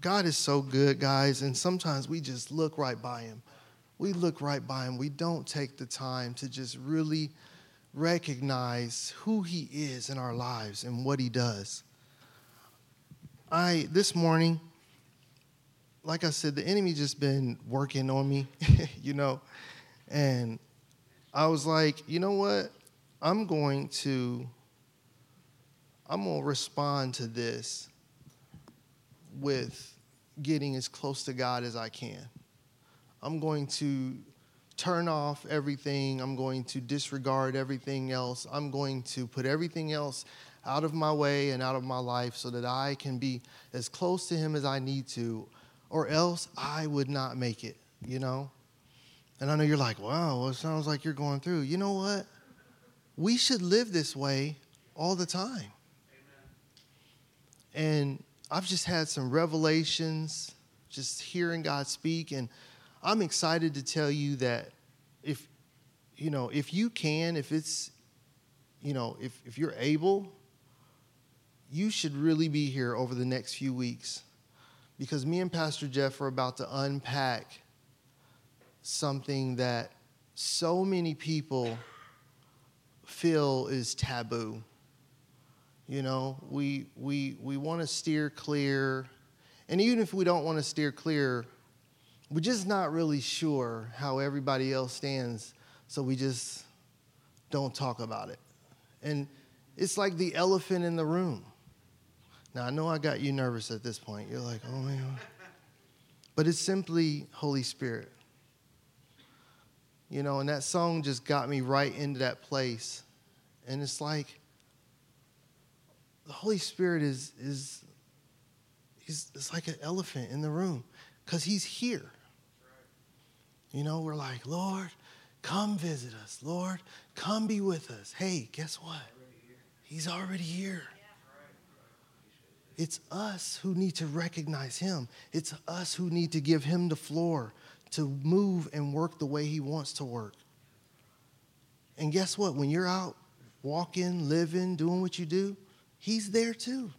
God is so good, guys, and sometimes we just look right by him. We look right by him. We don't take the time to just really recognize who he is in our lives and what he does. This morning, like I said, the enemy just been working on me, and I was like, you know what? I'm going to respond to this with getting as close to God as I can. I'm going to turn off everything. I'm going to disregard everything else. I'm going to put everything else out of my way and out of my life so that I can be as close to him as I need to, or else I would not make it, And I know you're like, wow, it sounds like you're going through. You know what? We should live this way all the time. Amen. And I've just had some revelations, just hearing God speak. And I'm excited to tell you that if you're able, you should really be here over the next few weeks, because me and Pastor Jeff are about to unpack something that so many people feel is taboo. We want to steer clear. And even if we don't want to steer clear, we're just not really sure how everybody else stands, so we just don't talk about it. And it's like the elephant in the room. Now, I know I got you nervous at this point. You're like, oh, my God. But it's simply Holy Spirit. And that song just got me right into that place. And it's like, the Holy Spirit is like an elephant in the room, because he's here. We're like, Lord, come visit us. Lord, come be with us. Hey, guess what? He's already here. It's us who need to recognize him. It's us who need to give him the floor to move and work the way he wants to work. And guess what? When you're out walking, living, doing what you do, he's there too.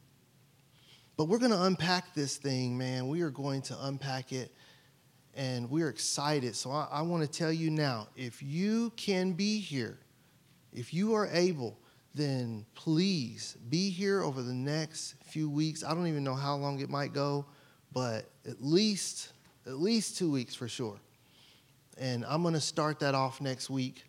But we're going to unpack this thing, man. We are going to unpack it, and we're excited. So I want to tell you now, if you can be here, if you are able, then please be here over the next few weeks. I don't even know how long it might go, but at least 2 weeks for sure. And I'm going to start that off next week,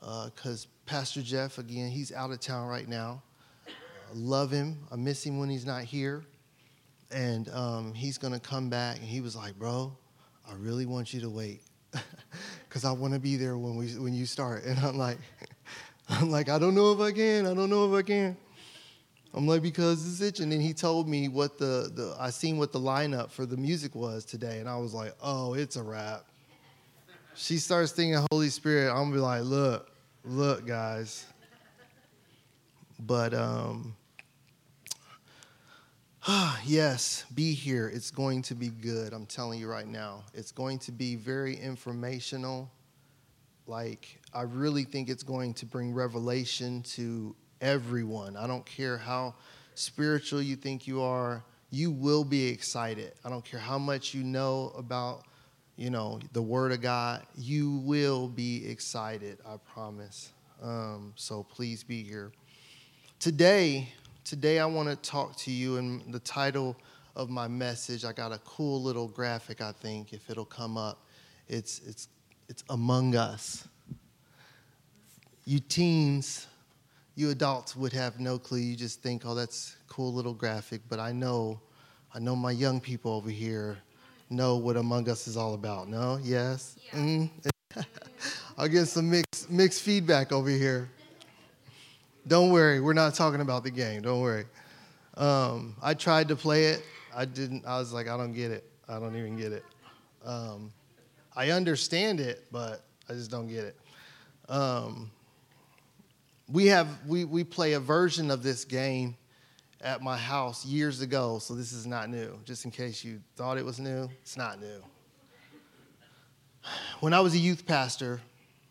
because Pastor Jeff, again, he's out of town right now. I love him. I miss him when he's not here. And he's going to come back. And he was like, bro, I really want you to wait, because I want to be there when you start. And I'm like, I don't know if I can. I'm like, because it's itching. And then he told me what I seen what the lineup for the music was today. And I was like, oh, it's a wrap. She starts singing Holy Spirit. I'm going to be like, look, guys. But, yes, be here. It's going to be good. I'm telling you right now. It's going to be very informational. Like, I really think it's going to bring revelation to everyone. I don't care how spiritual you think you are. You will be excited. I don't care how much you know about, the Word of God. You will be excited, I promise. So please be here. Today I want to talk to you, and the title of my message, I got a cool little graphic, I think, if it'll come up. It's Among Us. You teens, you adults would have no clue. You just think, oh, that's a cool little graphic. But I know my young people over here know what Among Us is all about. No? Yes? Yeah. Mm-hmm. I'll get some mixed feedback over here. Don't worry, we're not talking about the game. Don't worry. I tried to play it. I didn't. I was like, I don't get it. I don't even get it. I understand it, but I just don't get it. We play a version of this game at my house years ago, so this is not new. Just in case you thought it was new, it's not new. When I was a youth pastor,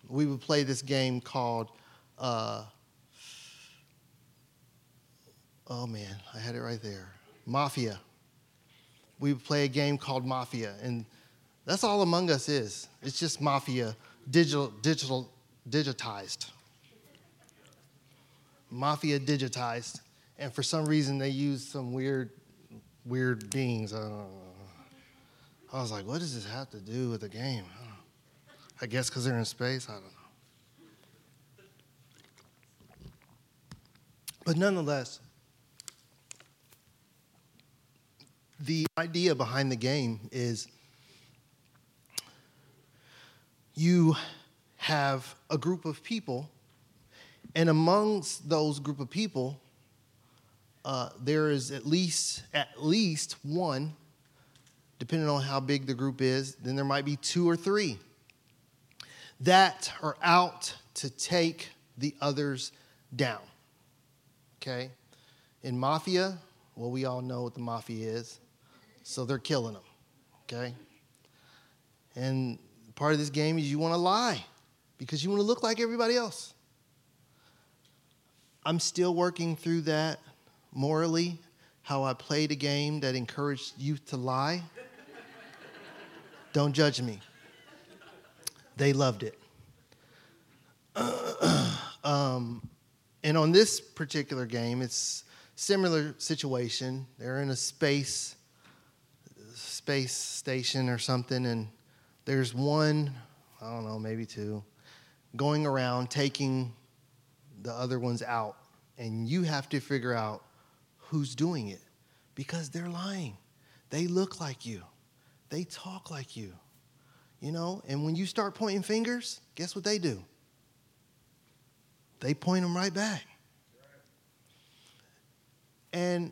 we would play this game called... I had it right there. Mafia. we would play a game called Mafia, and that's all Among Us is. It's just Mafia digitized. Mafia digitized, and for some reason they used some weird beings. I don't know. I was like, what does this have to do with the game? I don't know. I guess because they're in space, I don't know. But nonetheless, the idea behind the game is you have a group of people, and amongst those group of people, there is at least one, depending on how big the group is, then there might be two or three that are out to take the others down. Okay, in Mafia, well, we all know what the Mafia is, so they're killing them, okay? And part of this game is you want to lie because you want to look like everybody else. I'm still working through that morally, how I played a game that encouraged youth to lie. Don't judge me. They loved it. And on this particular game, it's similar situation. They're in a space station or something, and there's one, I don't know, maybe two, going around taking the other ones out, and you have to figure out who's doing it because they're lying. They look like you. They talk like you. You know, and when you start pointing fingers, guess what they do? They point them right back. And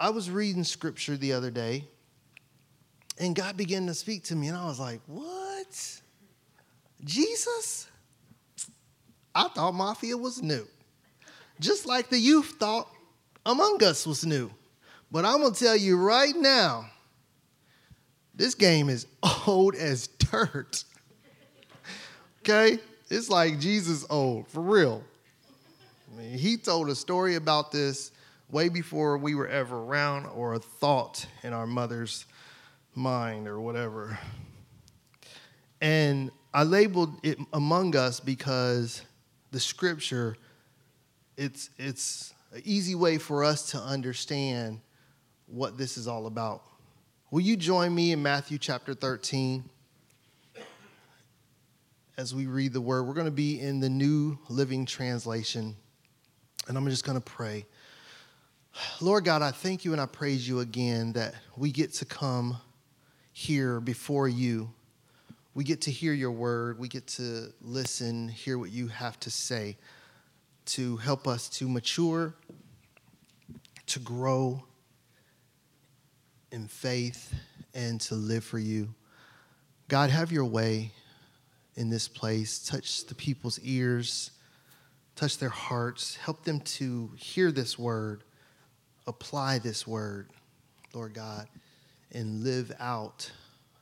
I was reading scripture the other day, and God began to speak to me, and I was like, what? Jesus? I thought Mafia was new. Just like the youth thought Among Us was new. But I'm going to tell you right now, this game is old as dirt. Okay? It's like Jesus old, for real. I mean, he told a story about this way before we were ever around or a thought in our mother's mind or whatever. And I labeled it Among Us because the scripture, it's an easy way for us to understand what this is all about. Will you join me in Matthew chapter 13? As we read the word, we're going to be in the New Living Translation, and I'm just going to pray. Lord God, I thank you and I praise you again that we get to come here before you. We get to hear your word. We get to listen, hear what you have to say to help us to mature, to grow in faith, and to live for you. God, have your way in this place. Touch the people's ears, touch their hearts, help them to hear this word, apply this word, Lord God, and live out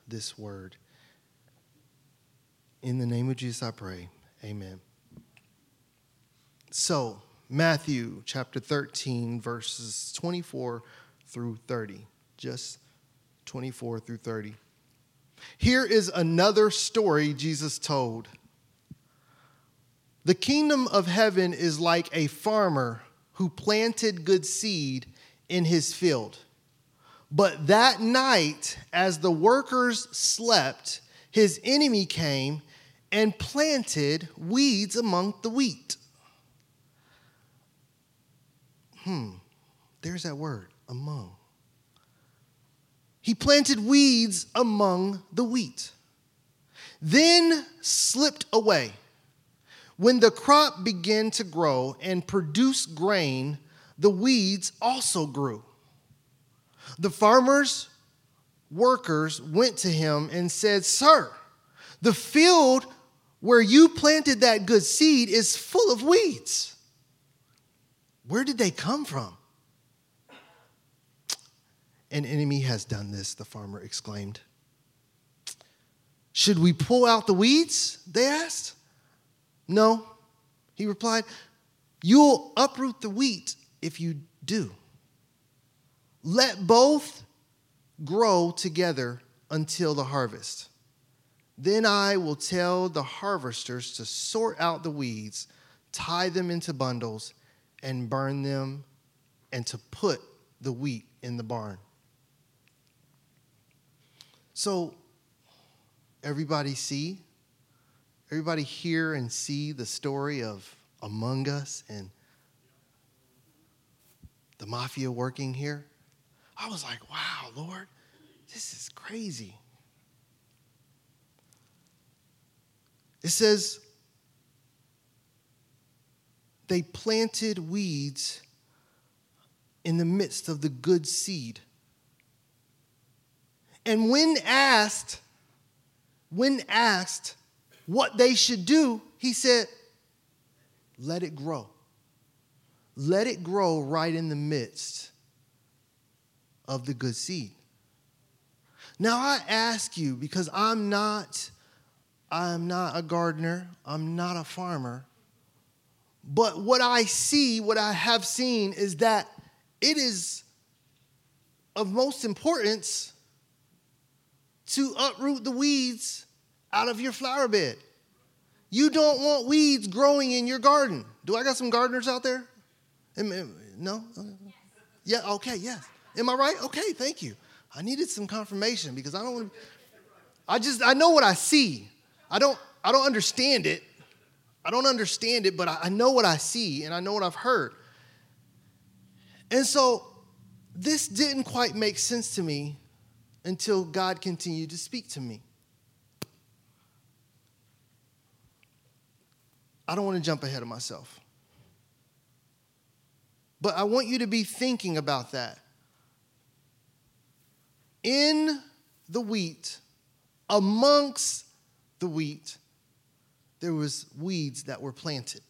this word. In the name of Jesus, I pray. Amen. So, Matthew chapter 13, verses 24 through 30. Just 24 through 30. Here is another story Jesus told. The kingdom of heaven is like a farmer who planted good seed in his field. But that night, as the workers slept, his enemy came and planted weeds among the wheat. There's that word, among. He planted weeds among the wheat, then slipped away. When the crop began to grow and produce grain, the weeds also grew. The farmer's workers went to him and said, "Sir, the field where you planted that good seed is full of weeds. Where did they come from?" "An enemy has done this," the farmer exclaimed. "Should we pull out the weeds?" they asked. "No," he replied. "You'll uproot the wheat if you do. Let both grow together until the harvest. Then I will tell the harvesters to sort out the weeds, tie them into bundles, and burn them, and to put the wheat in the barn." So everybody hear and see the story of Among Us and the mafia working here. I was like, wow, Lord, this is crazy. It says, they planted weeds in the midst of the good seed. And when asked what they should do, he said, let it grow. Let it grow right in the midst of the good seed. Now I ask you, because I'm not a gardener, I'm not a farmer, but what I have seen is that it is of most importance to uproot the weeds out of your flower bed. You don't want weeds growing in your garden. Do I got some gardeners out there? No? Yeah, okay, yes. Am I right? Okay, thank you. I needed some confirmation because I know what I see. I don't understand it. I don't understand it, but I know what I see and I know what I've heard. And so this didn't quite make sense to me until God continued to speak to me. I don't want to jump ahead of myself, but I want you to be thinking about that. In the wheat, amongst the wheat, there was weeds that were planted.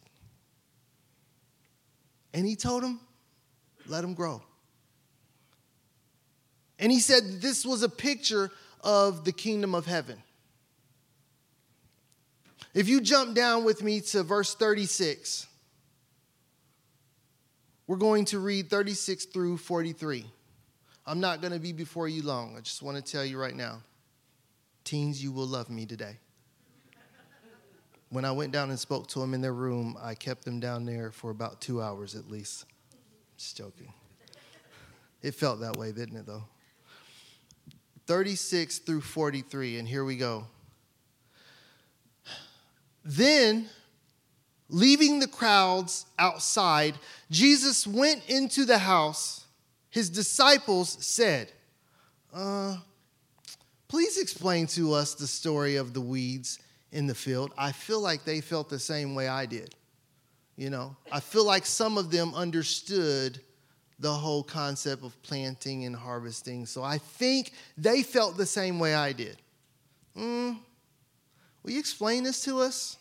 And he told them, let them grow. And he said this was a picture of the kingdom of heaven. If you jump down with me to verse 36, we're going to read 36 through 43. I'm not going to be before you long. I just want to tell you right now, teens, you will love me today. When I went down and spoke to them in their room, I kept them down there for about 2 hours at least. Just joking. It felt that way, didn't it, though? 36 through 43, and here we go. Then, leaving the crowds outside, Jesus went into the house. His disciples said, please explain to us the story of the weeds in the field. I feel like they felt the same way I did. You know, I feel like some of them understood the whole concept of planting and harvesting. So I think they felt the same way I did. Will you explain this to us?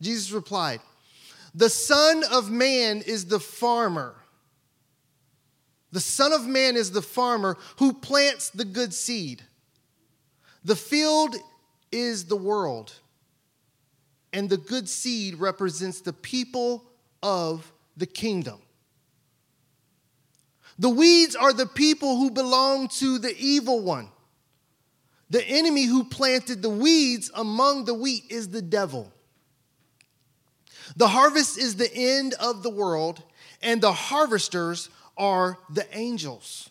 Jesus replied, the Son of Man is the farmer. The Son of Man is the farmer who plants the good seed. The field is the world, and the good seed represents the people of the kingdom. The weeds are the people who belong to the evil one. The enemy who planted the weeds among the wheat is the devil. The harvest is the end of the world, and the harvesters are the angels.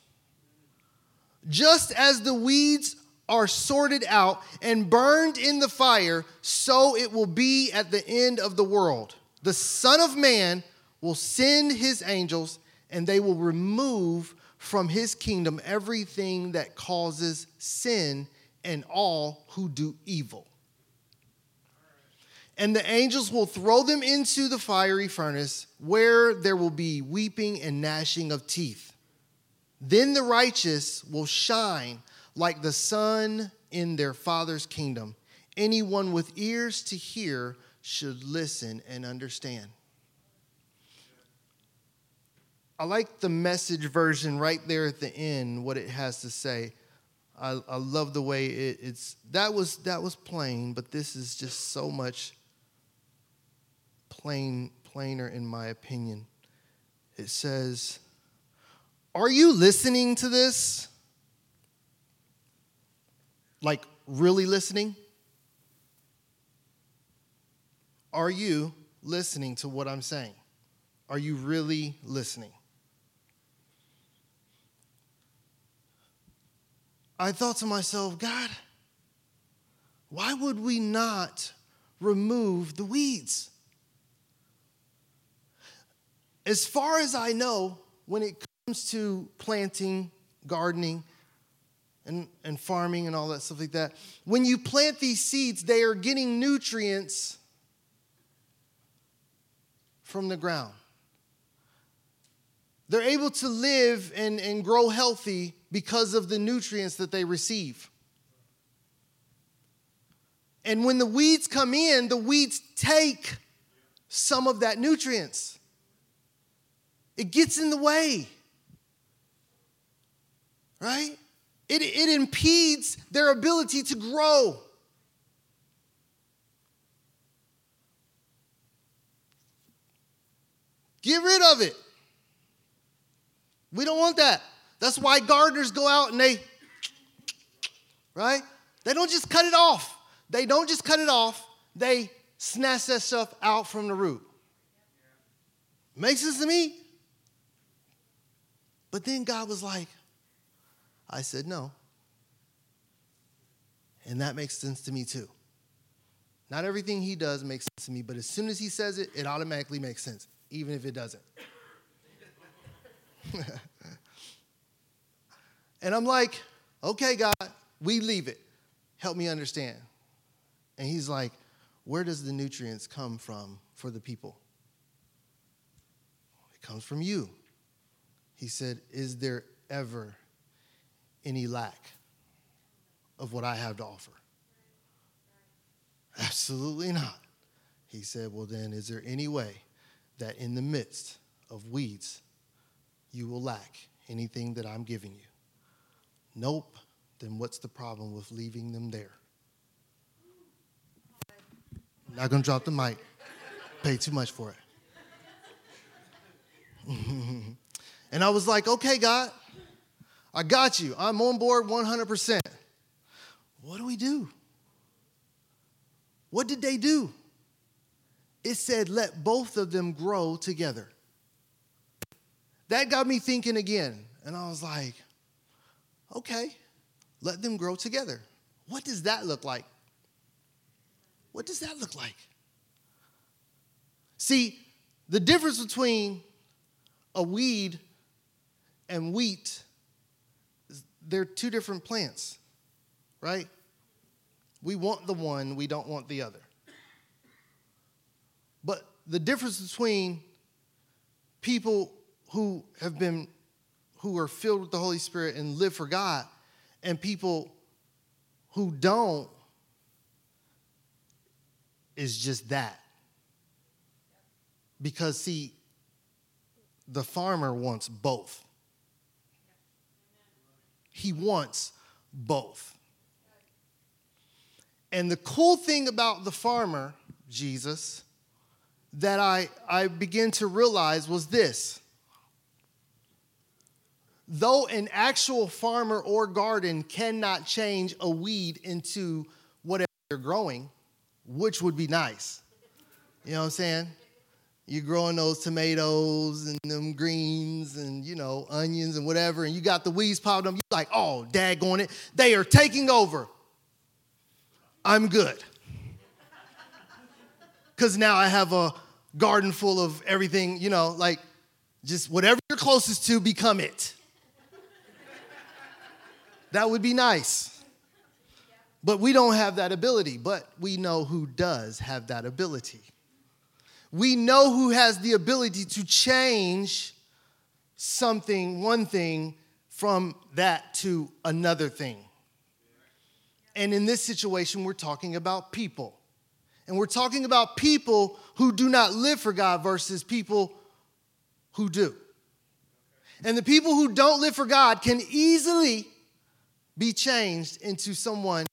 Just as the weeds are sorted out and burned in the fire, so it will be at the end of the world. The Son of Man will send his angels, and they will remove from his kingdom everything that causes sin and all who do evil. And the angels will throw them into the fiery furnace, where there will be weeping and gnashing of teeth. Then the righteous will shine like the sun in their Father's kingdom. Anyone with ears to hear should listen and understand. I like the Message version right there at the end, what it has to say. I love the way it's. That was plain, but this is just so much plainer in my opinion. It says, "Are you listening to this? Like, really listening? Are you listening to what I'm saying? Are you really listening? I thought to myself, God, why would we not remove the weeds? As far as I know, when it comes to planting, gardening, and farming and all that stuff like that, when you plant these seeds, they are getting nutrients from the ground. They're able to live and grow healthy because of the nutrients that they receive. And when the weeds come in, the weeds take some of that nutrients. It gets in the way, right? It impedes their ability to grow. Get rid of it. We don't want that. That's why gardeners go out and right? They don't just cut it off. They snatch that stuff out from the root. Makes sense to me? But then God was like, I said no. And that makes sense to me too. Not everything he does makes sense to me, but as soon as he says it, it automatically makes sense, even if it doesn't. And I'm like, okay, God, we leave it. Help me understand. And he's like, where does the nutrients come from for the people? It comes from you. He said, is there ever any lack of what I have to offer? Absolutely not. He said, well, then is there any way that in the midst of weeds, you will lack anything that I'm giving you? Nope. Then what's the problem with leaving them there? Not going to drop the mic. Pay too much for it. And I was like, okay, God, I got you. I'm on board 100%. What do we do? What did they do? It said, let both of them grow together. That got me thinking again. And I was like, okay, let them grow together. What does that look like? What does that look like? See, the difference between a weed and wheat, they're two different plants, right? We want the one, we don't want the other. But the difference between people who are filled with the Holy Spirit and live for God and people who don't is just that. Because, see, the farmer wants both. He wants both. And the cool thing about the farmer, Jesus, that I began to realize was this. Though an actual farmer or garden cannot change a weed into whatever they're growing, which would be nice. You know what I'm saying? You're growing those tomatoes and them greens and, you know, onions and whatever, and you got the weeds popping up. You're like, oh, daggone it. They are taking over. I'm good. Because now I have a garden full of everything, you know, like just whatever you're closest to, become it. That would be nice. But we don't have that ability. But we know who does have that ability. We know who has the ability to change something, one thing, from that to another thing. And in this situation, we're talking about people. And we're talking about people who do not live for God versus people who do. And the people who don't live for God can easily be changed into someone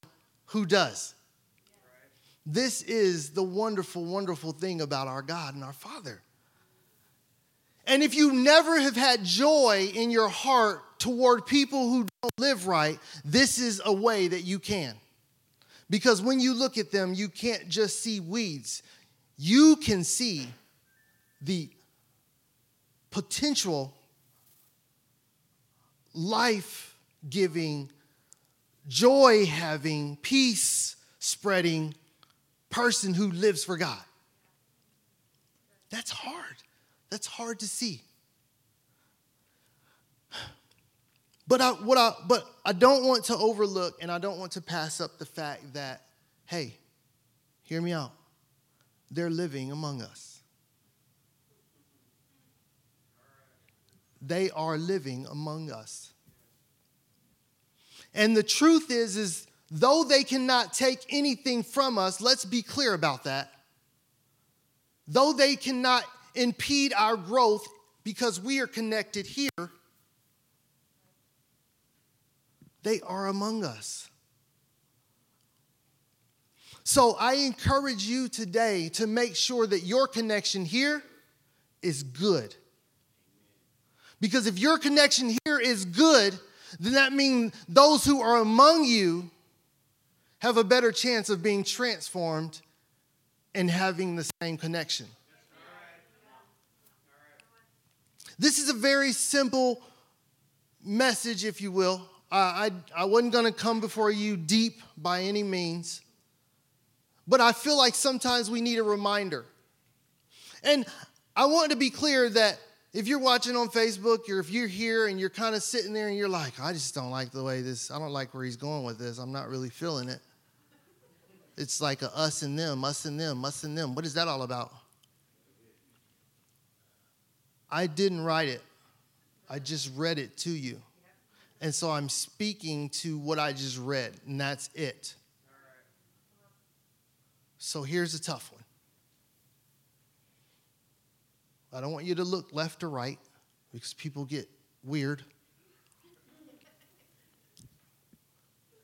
who does. This is the wonderful, wonderful thing about our God and our Father. And if you never have had joy in your heart toward people who don't live right, this is a way that you can. Because when you look at them, you can't just see weeds. You can see the potential life-giving, joy-having, peace-spreading person who lives for God. That's hard. That's hard to see. But I don't want to overlook, and I don't want to pass up the fact that, hey, hear me out. They're living among us. They are living among us. And the truth is though they cannot take anything from us, let's be clear about that. Though they cannot impede our growth because we are connected here, they are among us. So I encourage you today to make sure that your connection here is good. Because if your connection here is good, then that means those who are among you have a better chance of being transformed and having the same connection. This is a very simple message, if you will. I wasn't going to come before you deep by any means. But I feel like sometimes we need a reminder. And I want to be clear that if you're watching on Facebook or if you're here and you're kind of sitting there and you're like, I just don't like the way this, I don't like where he's going with this. I'm not really feeling it. It's like a us and them, us and them, us and them. What is that all about? I didn't write it. I just read it to you. And so I'm speaking to what I just read, and that's it. So here's a tough one. I don't want you to look left or right because people get weird.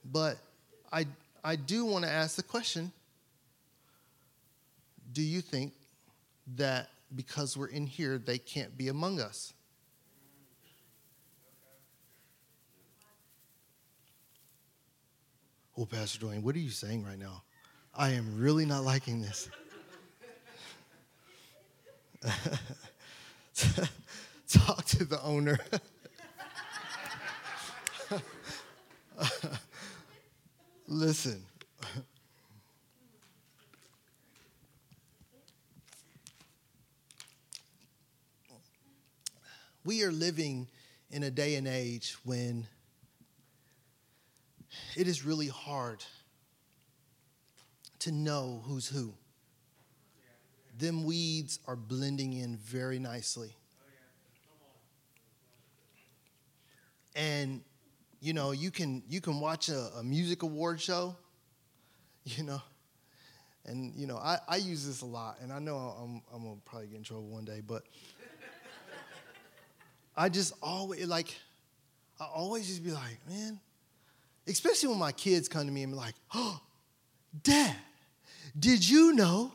But I do want to ask the question, do you think that because we're in here, they can't be among us? Oh, Pastor Duane, what are you saying right now? I am really not liking this. Talk to the owner. Listen. We are living in a day and age when it is really hard to know who's who. Them weeds are blending in very nicely. And, you know, you can watch a music award show, you know. And, you know, I use this a lot. And I know I'm going to probably get in trouble one day. But I always just be like, man. Especially when my kids come to me and be like, oh, Dad, did you know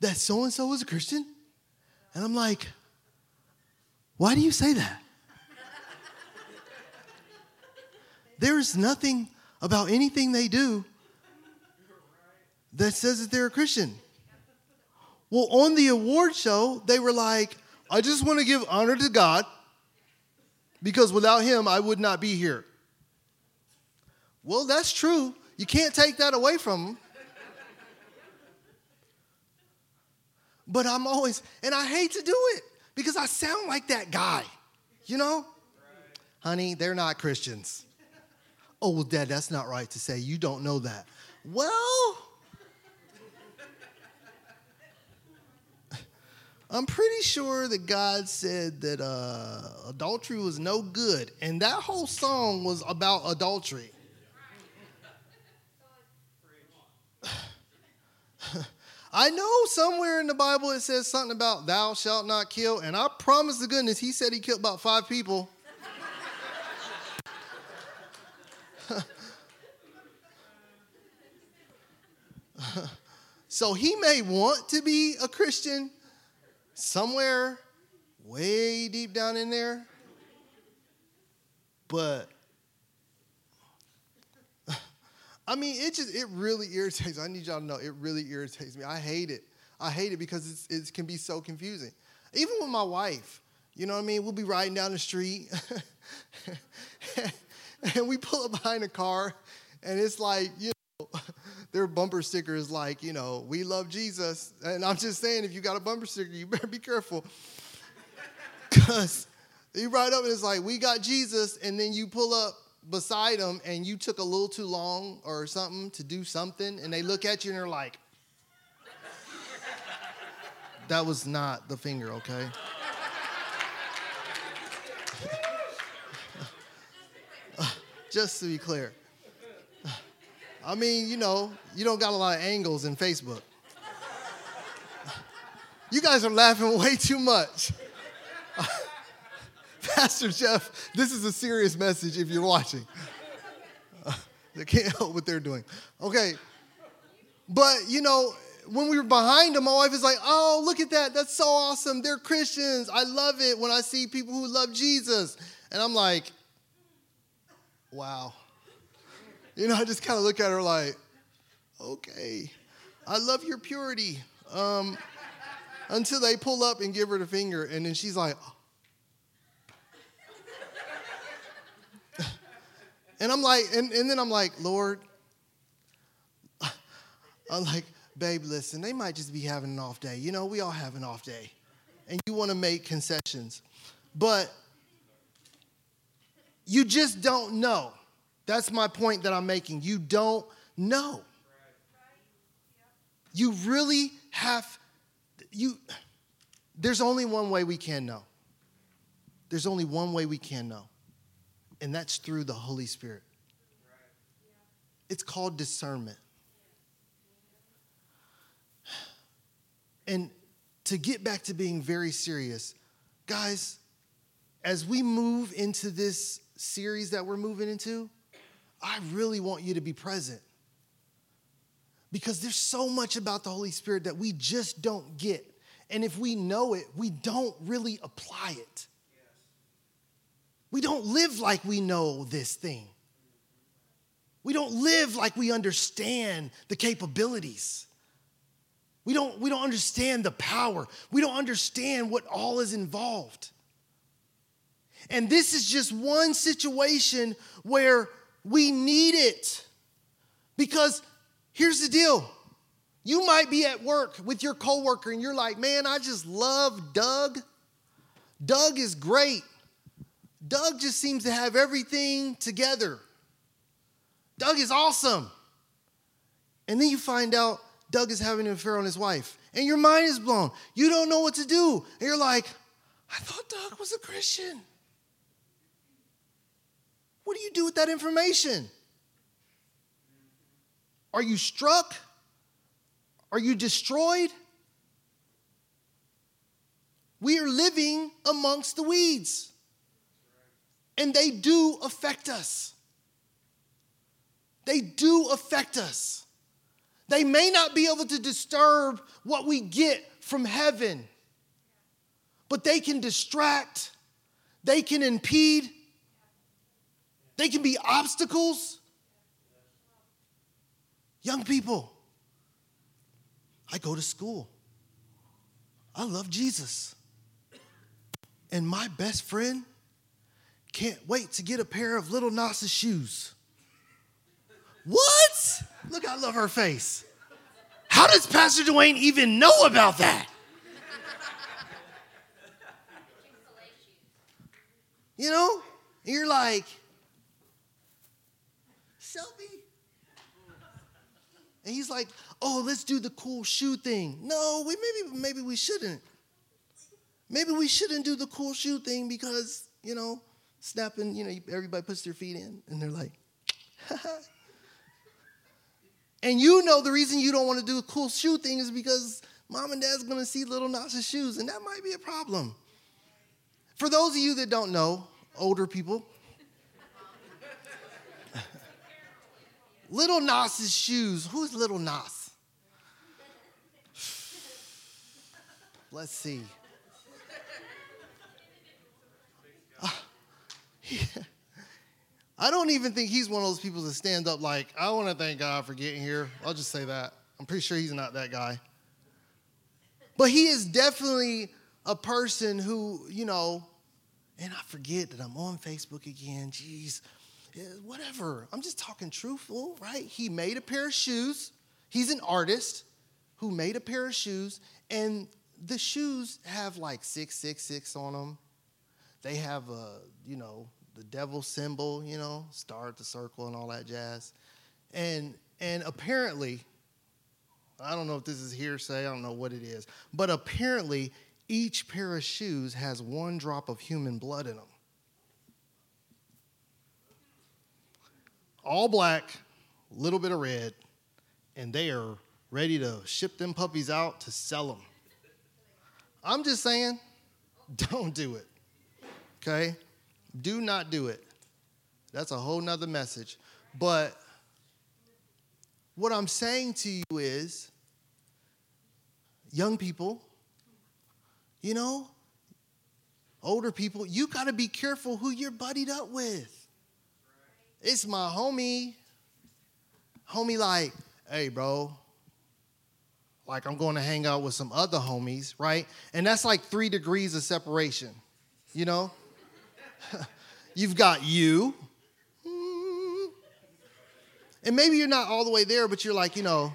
that so-and-so was a Christian? And I'm like, why do you say that? There is nothing about anything they do that says that they're a Christian. Well, on the award show, they were like, I just want to give honor to God because without him, I would not be here. Well, that's true. You can't take that away from them. But I'm always, and I hate to do it because I sound like that guy, you know? Right. Honey, they're not Christians. Oh, well, Dad, that's not right to say. You don't know that. Well, I'm pretty sure that God said that adultery was no good. And that whole song was about adultery. I know somewhere in the Bible it says something about thou shalt not kill. And I promise to goodness, he said he killed about 5 people. So he may want to be a Christian somewhere way deep down in there. But I mean, it really irritates me. I need y'all to know it really irritates me. I hate it. I hate it because it can be so confusing. Even with my wife, you know what I mean? We'll be riding down the street and we pull up behind a car and it's like, you know, their bumper sticker is like, you know, we love Jesus. And I'm just saying, if you got a bumper sticker, you better be careful. Because you ride up and it's like, we got Jesus. And then you pull up beside them and you took a little too long or something to do something. And they look at you and they're like, that was not the finger, okay? Just to be clear. I mean, you know, you don't got a lot of angles in Facebook. You guys are laughing way too much. Pastor Jeff, this is a serious message if you're watching. They can't help what they're doing. Okay. But, you know, when we were behind them, my wife is like, oh, look at that. That's so awesome. They're Christians. I love it when I see people who love Jesus. And I'm like, wow. You know, I just kind of look at her like, okay, I love your purity. Until they pull up and give her the finger. And then she's like, oh. And I'm like, and then I'm like, Lord, I'm like, babe, listen, they might just be having an off day. You know, we all have an off day. And you want to make concessions. But you just don't know. That's my point that I'm making. You don't know. You really have, there's only one way we can know. There's only one way we can know. And that's through the Holy Spirit. It's called discernment. And to get back to being very serious, guys, as we move into this series that we're moving into, I really want you to be present. Because there's so much about the Holy Spirit that we just don't get. And if we know it, we don't really apply it. Yes. We don't live like we know this thing. We don't live like we understand the capabilities. We don't understand the power. We don't understand what all is involved. And this is just one situation where we need it. Because here's the deal. You might be at work with your coworker and you're like, man, I just love Doug. Doug is great. Doug just seems to have everything together. Doug is awesome. And then you find out Doug is having an affair on his wife. And your mind is blown. You don't know what to do. And you're like, I thought Doug was a Christian. What do you do with that information? Are you struck? Are you destroyed? We are living amongst the weeds. And they do affect us. They do affect us. They may not be able to disturb what we get from heaven, but they can distract, they can impede, they can be obstacles. Young people, I go to school. I love Jesus. And my best friend can't wait to get a pair of Little Nas's shoes. What? Look, I love her face. How does Pastor Duane even know about that? You know, you're like, Shelby. And he's like, oh, let's do the cool shoe thing. No, maybe we shouldn't. Maybe we shouldn't do the cool shoe thing because, you know, snapping, you know, everybody puts their feet in and they're like, ha. And you know the reason you don't want to do a cool shoe thing is because mom and dad's going to see Little Nas's shoes, and that might be a problem. For those of you that don't know, older people, Little Nas's shoes. Who's Little Nas? Let's see. I don't even think he's one of those people that stand up like, I want to thank God for getting here. I'll just say that. I'm pretty sure he's not that guy. But he is definitely a person who, you know, and I forget that I'm on Facebook again. Jeez, whatever. I'm just talking truthful, right? He made a pair of shoes. He's an artist who made a pair of shoes, and the shoes have like 666 on them. They have a, you know, the devil symbol, you know, star at the circle and all that jazz. And apparently, I don't know if this is hearsay, I don't know what it is, but apparently each pair of shoes has one drop of human blood in them. All black, a little bit of red, and they are ready to ship them puppies out to sell them. I'm just saying, don't do it, okay? Do not do it. That's a whole nother message. But what I'm saying to you is, young people, you know, older people, you got to be careful who you're buddied up with. It's my homie. Homie like, hey, bro, like I'm going to hang out with some other homies, right? And that's like 3 degrees of separation, you know? You've got you. And maybe you're not all the way there, but you're like, you know,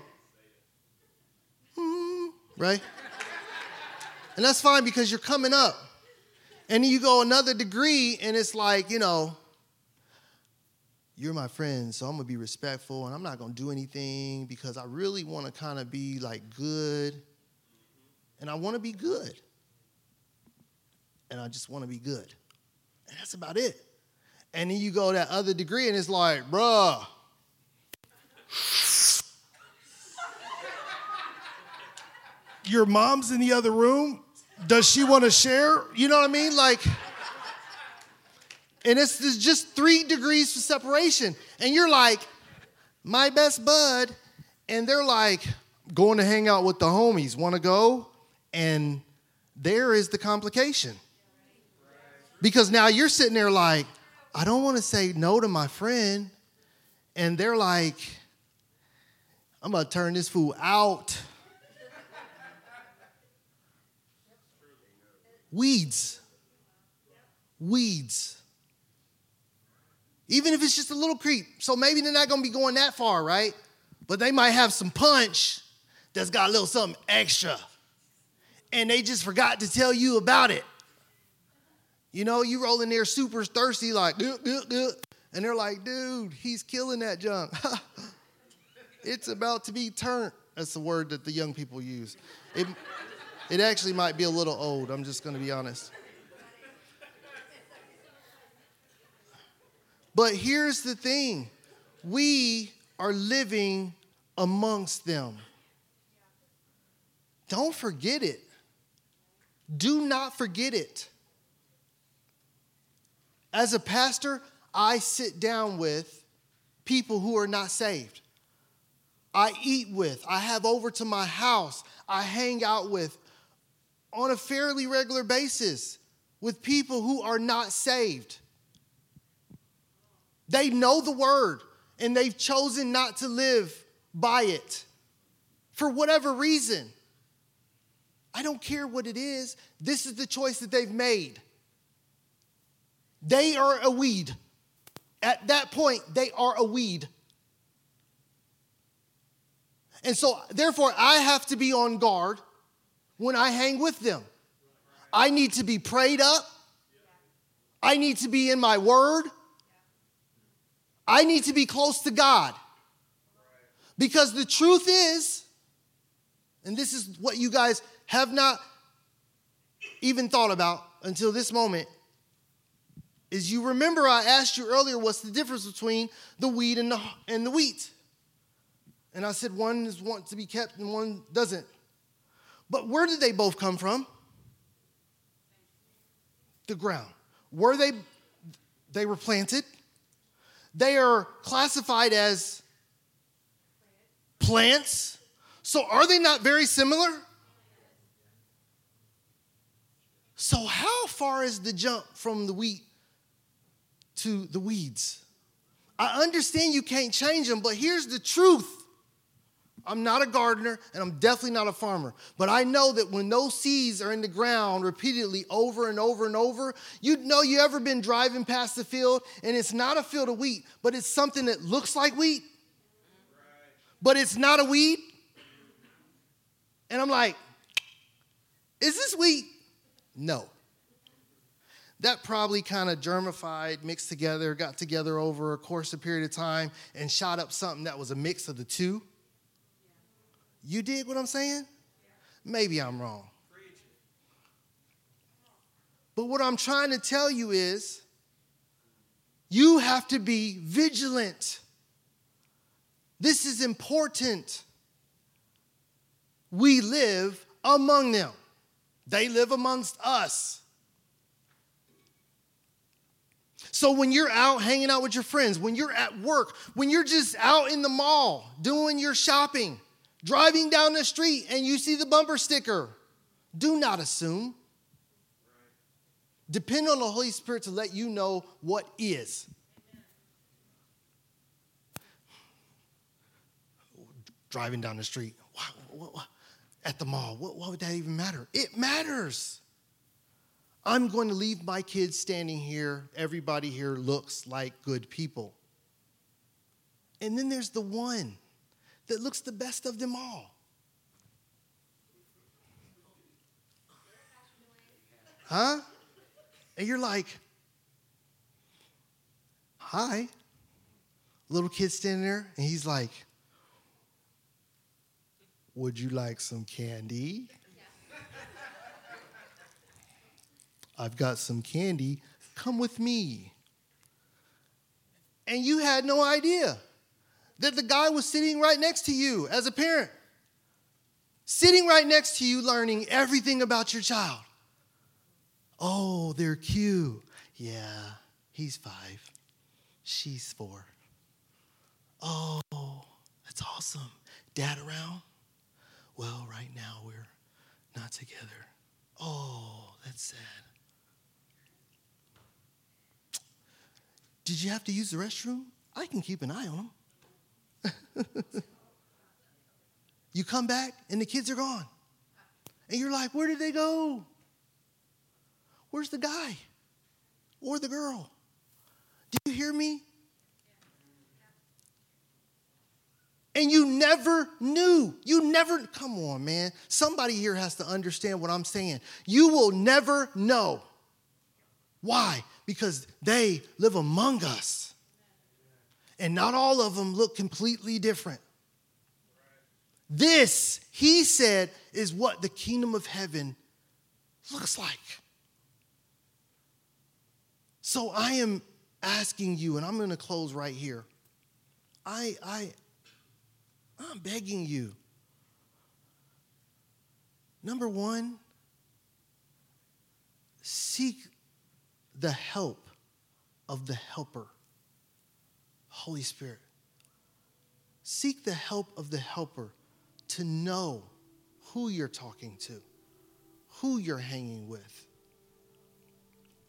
right? And that's fine because you're coming up. And then you go another degree, and it's like, you know, you're my friend, so I'm going to be respectful, and I'm not going to do anything because I really want to kind of be, like, good. And I want to be good. And I just want to be good. And that's about it. And then you go that other degree, and it's like, bruh. Your mom's in the other room? Does she want to share? You know what I mean? Like, and it's just 3 degrees of separation. And you're like, my best bud. And they're like, going to hang out with the homies. Want to go? And there is the complication. Because now you're sitting there like, I don't want to say no to my friend. And they're like, I'm going to turn this fool out. Weeds. Even if it's just a little creep. So maybe they're not going to be going that far, right? But they might have some punch that's got a little something extra. And they just forgot to tell you about it. You know, you roll in there super thirsty like, and they're like, dude, he's killing that junk. It's about to be turned. That's the word that the young people use. It actually might be a little old. I'm just going to be honest. But here's the thing. We are living amongst them. Don't forget it. Do not forget it. As a pastor, I sit down with people who are not saved. I eat with. I have over to my house. I hang out with on a fairly regular basis with people who are not saved. They know the word and they've chosen not to live by it for whatever reason. I don't care what it is. This is the choice that they've made. They are a weed. At that point, they are a weed. And so, therefore, I have to be on guard when I hang with them. I need to be prayed up. I need to be in my word. I need to be close to God. Because the truth is, and this is what you guys have not even thought about until this moment, is you remember I asked you earlier what's the difference between the weed and the wheat. And I said one is want to be kept and one doesn't. But where did they both come from? The ground. Were they were planted? They are classified as plants. So are they not very similar? So how far is the jump from the wheat to the weeds. I understand you can't change them, but here's the truth. I'm not a gardener, and I'm definitely not a farmer. But I know that when those seeds are in the ground repeatedly over and over and over, you know you ever been driving past the field, and it's not a field of wheat, but it's something that looks like wheat, but it's not a weed. And I'm like, is this wheat? No. That probably kind of germified, mixed together, got together over a course of period of time, and shot up something that was a mix of the two. You dig what I'm saying? Maybe I'm wrong. But what I'm trying to tell you is you have to be vigilant. This is important. We live among them. They live amongst us. So when you're out hanging out with your friends, when you're at work, when you're just out in the mall doing your shopping, driving down the street and you see the bumper sticker, do not assume. Depend on the Holy Spirit to let you know what is. Driving down the street, at the mall, why would that even matter? It matters. I'm going to leave my kids standing here. Everybody here looks like good people. And then there's the one that looks the best of them all. Huh? And you're like, hi. Little kid standing there, and he's like, would you like some candy? I've got some candy. Come with me. And you had no idea that the guy was sitting right next to you as a parent. Sitting right next to you, learning everything about your child. Oh, they're cute. Yeah, he's 5. She's 4. Oh, that's awesome. Dad around? Well, right now we're not together. Oh, that's sad. Did you have to use the restroom? I can keep an eye on him. You come back and the kids are gone. And you're like, where did they go? Where's the guy or the girl? Do you hear me? And you never knew. Come on, man. Somebody here has to understand what I'm saying. You will never know. Why? Because they live among us. And not all of them look completely different. This, he said, is what the kingdom of heaven looks like. So I am asking you, and I'm going to close right here. I'm begging you. Number one, seek the help of the helper. Holy Spirit, seek the help of the helper to know who you're talking to, who you're hanging with,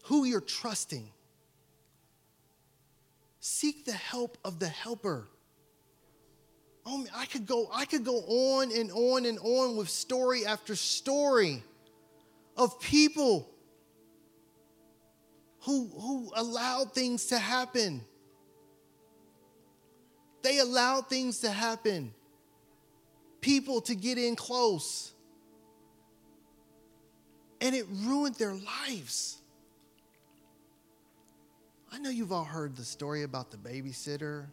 who you're trusting. Seek the help of the helper. Oh, man, I could go on and on and on with story after story of people who allowed things to happen. They allowed things to happen. People to get in close. And it ruined their lives. I know you've all heard the story about the babysitter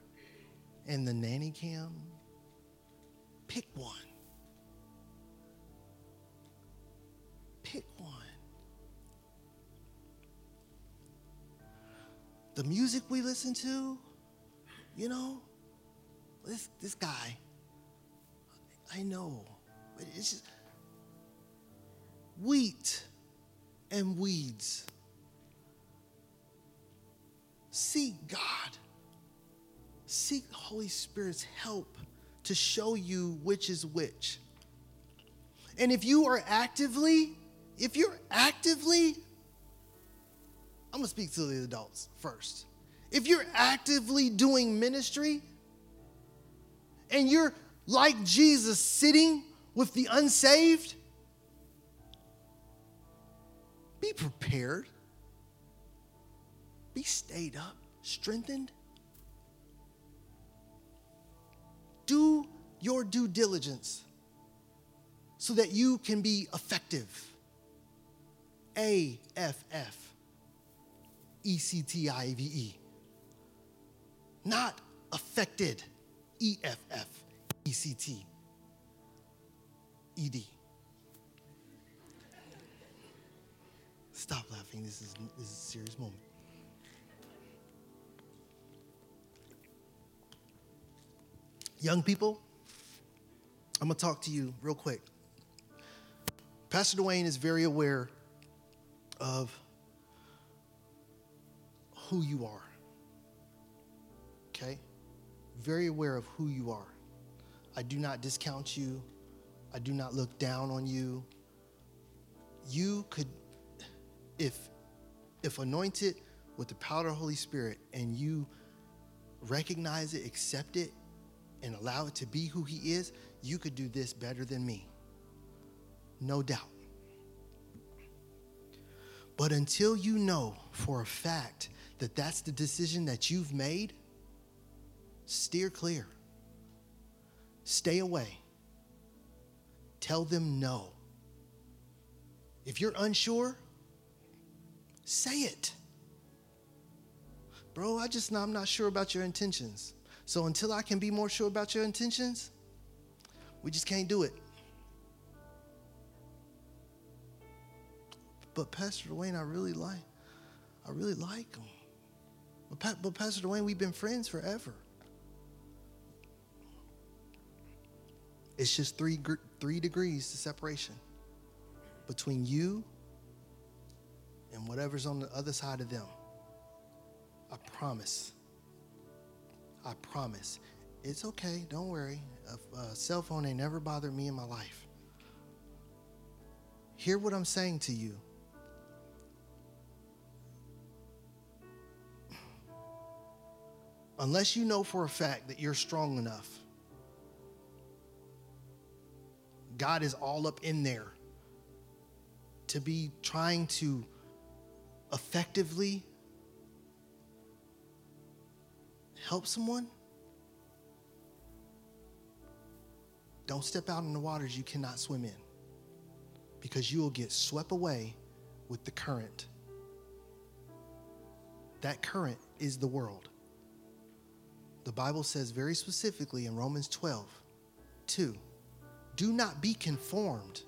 and the nanny cam. Pick one. Pick one. The music we listen to, you know, This guy, I know, but it's just wheat and weeds. Seek God. Seek the Holy Spirit's help to show you which is which. And if you're actively, I'm going to speak to the adults first. If you're actively doing ministry and you're like Jesus sitting with the unsaved, be prepared. Be stayed up, strengthened. Do your due diligence so that you can be effective. AFF, ECTIVE. Not affected, EFF, ECT, ED. Stop laughing. This is a serious moment. Young people, I'm going to talk to you real quick. Pastor Duane is very aware of who you are. Okay? Very aware of who you are. I do not discount you. I do not look down on you. You could, if anointed with the power of the Holy Spirit and you recognize it, accept it, and allow it to be who he is, you could do this better than me. No doubt. But until you know for a fact that that's the decision that you've made, steer clear. Stay away. Tell them no. If you're unsure, say it. Bro, I'm not sure about your intentions. So until I can be more sure about your intentions, we just can't do it. But Pastor Duane, I really like him. But Pastor Duane, we've been friends forever. It's just three degrees of separation between you and whatever's on the other side of them. I promise. It's okay. Don't worry. A cell phone ain't never bothered me in my life. Hear what I'm saying to you. Unless you know for a fact that you're strong enough, God is all up in there to be trying to effectively help someone. Don't step out in the waters you cannot swim in, because you will get swept away with the current. That current is the world. The Bible says very specifically in Romans 12:2, do not be conformed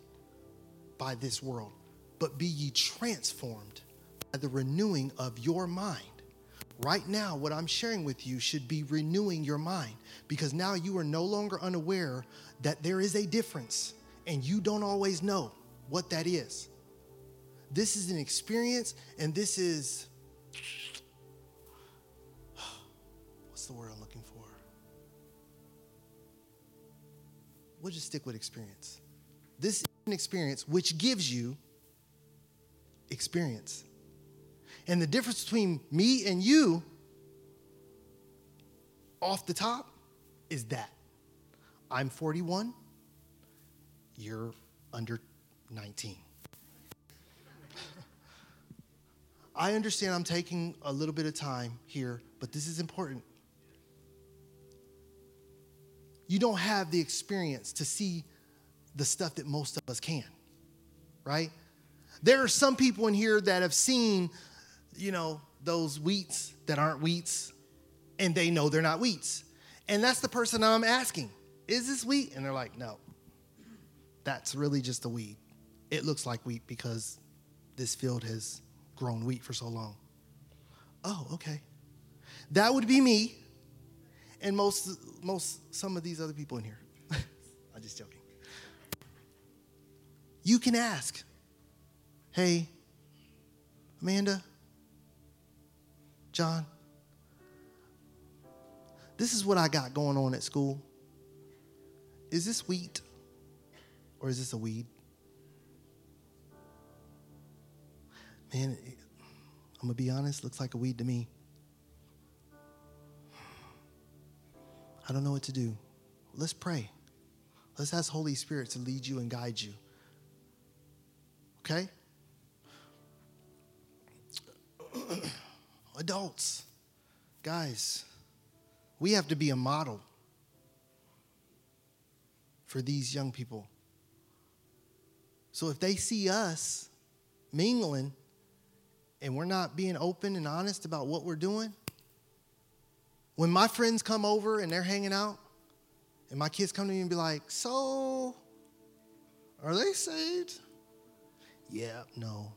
by this world, but be ye transformed by the renewing of your mind. Right now, what I'm sharing with you should be renewing your mind, because now you are no longer unaware that there is a difference and you don't always know what that is. This is an experience, and this is, what's the word I'm looking for? We'll just stick with experience. This is an experience which gives you experience. And the difference between me and you, off the top, is that I'm 41, you're under 19. I understand I'm taking a little bit of time here, but this is important. You don't have the experience to see the stuff that most of us can, right? There are some people in here that have seen, you know, those wheats that aren't wheats, and they know they're not wheats. And that's the person I'm asking, is this wheat? And they're like, no, that's really just a weed. It looks like wheat because this field has grown wheat for so long. Oh, okay. That would be me and some of these other people in here. I'm just joking. You can ask, hey, Amanda, John, this is what I got going on at school. Is this wheat or is this a weed? Man, I'm going to be honest, looks like a weed to me. I don't know what to do. Let's pray. Let's ask Holy Spirit to lead you and guide you. Okay? Adults, guys, we have to be a model for these young people. So if they see us mingling and we're not being open and honest about what we're doing, when my friends come over and they're hanging out and my kids come to me and be like, so are they saved? Yeah, no.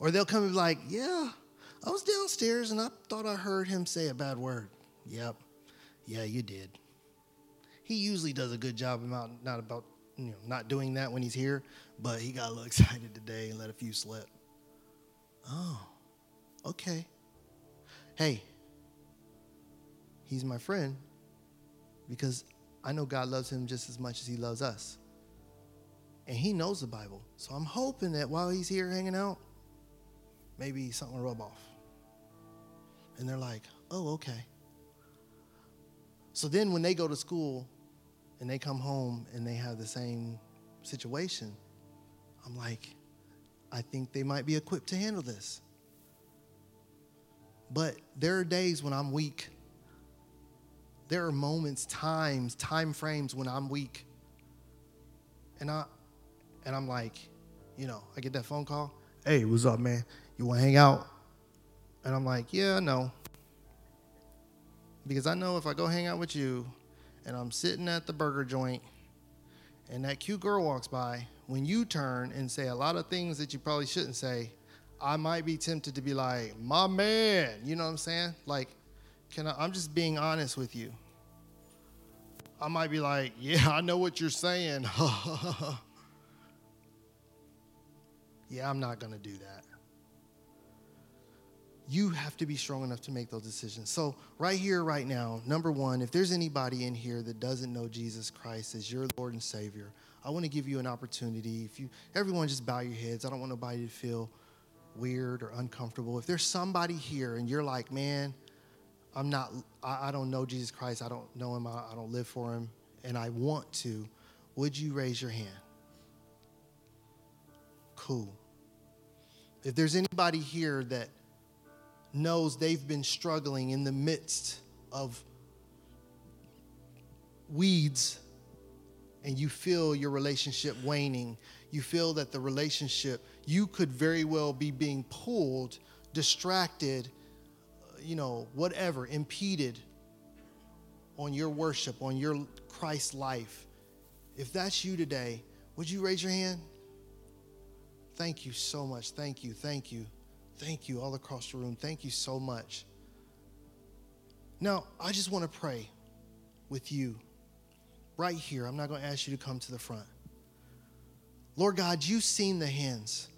Or they'll come and be like, yeah, I was downstairs and I thought I heard him say a bad word. Yep. Yeah, you did. He usually does a good job about not doing that when he's here, but he got a little excited today and let a few slip. Oh, okay. Hey, he's my friend because I know God loves him just as much as he loves us. And he knows the Bible. So I'm hoping that while he's here hanging out, maybe something will rub off. And they're like, oh, okay. So then when they go to school and they come home and they have the same situation, I'm like, I think they might be equipped to handle this. But there are days when I'm weak. There are moments, times, time frames when I'm weak. And I'm like, I get that phone call. Hey, what's up, man? You want to hang out? And I'm like, yeah, no. Because I know if I go hang out with you and I'm sitting at the burger joint and that cute girl walks by, when you turn and say a lot of things that you probably shouldn't say, I might be tempted to be like, my man, you know what I'm saying? Like, I'm just being honest with you. I might be like, yeah, I know what you're saying. Yeah, I'm not going to do that. You have to be strong enough to make those decisions. So right here, right now, number one, if there's anybody in here that doesn't know Jesus Christ as your Lord and Savior, I want to give you an opportunity. Everyone just bow your heads. I don't want nobody to feel weird or uncomfortable. If there's somebody here and you're like, man, I don't know Jesus Christ. I don't know him. I don't live for him. And I want to. Would you raise your hand? Cool. If there's anybody here that knows they've been struggling in the midst of weeds and you feel your relationship waning, you feel that the relationship, you could very well be being pulled, distracted, whatever, impeded on your worship, on your Christ life. If that's you today, would you raise your hand? Thank you so much. Thank you. Thank you. Thank you all across the room. Thank you so much. Now, I just want to pray with you right here. I'm not going to ask you to come to the front. Lord God, you've seen the hands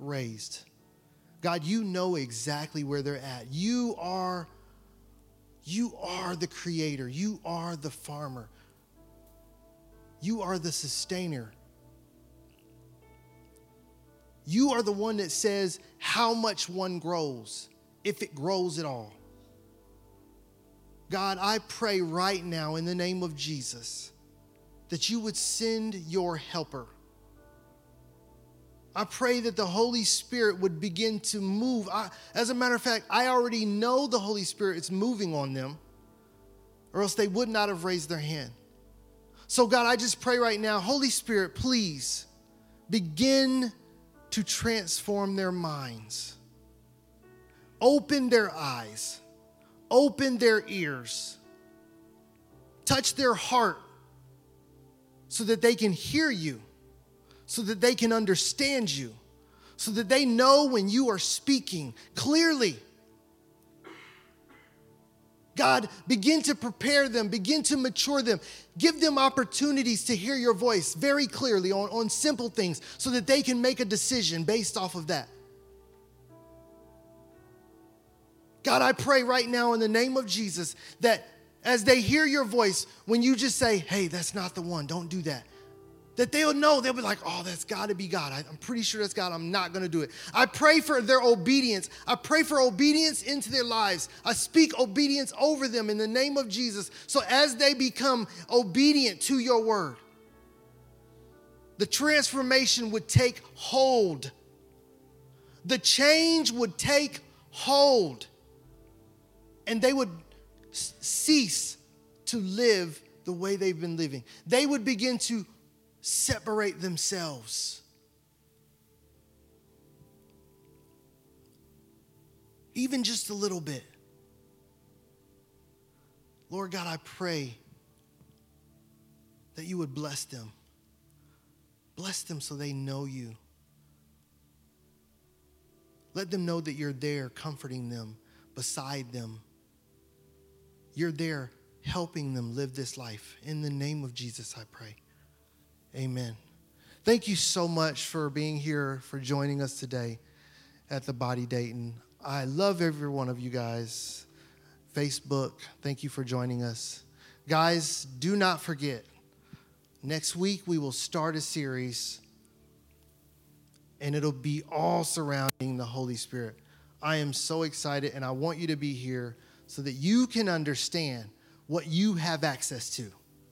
raised. God, you know exactly where they're at. You are the creator. You are the farmer. You are the sustainer. You are the one that says how much one grows, if it grows at all. God, I pray right now in the name of Jesus that you would send your helper. I pray that the Holy Spirit would begin to move. As a matter of fact, I already know the Holy Spirit is moving on them, or else they would not have raised their hand. So God, I just pray right now, Holy Spirit, please begin to transform their minds. Open their eyes. Open their ears. Touch their heart so that they can hear you, so that they can understand you, so that they know when you are speaking clearly. God, begin to prepare them. Begin to mature them. Give them opportunities to hear your voice very clearly on simple things so that they can make a decision based off of that. God, I pray right now in the name of Jesus that as they hear your voice, when you just say, hey, that's not the one, don't do that, that they'll know, they'll be like, oh, that's got to be God. I'm pretty sure that's God. I'm not going to do it. I pray for their obedience. I pray for obedience into their lives. I speak obedience over them in the name of Jesus. So as they become obedient to your word, the transformation would take hold. The change would take hold. And they would cease to live the way they've been living. They would begin to separate themselves. Even just a little bit. Lord God, I pray that you would bless them. Bless them so they know you. Let them know that you're there comforting them, beside them. You're there helping them live this life. In the name of Jesus, I pray. Amen. Thank you so much for being here, for joining us today at the Body Dayton. I love every one of you guys. Facebook, thank you for joining us. Guys, do not forget, next week we will start a series, and it'll be all surrounding the Holy Spirit. I am so excited, and I want you to be here so that you can understand what you have access to.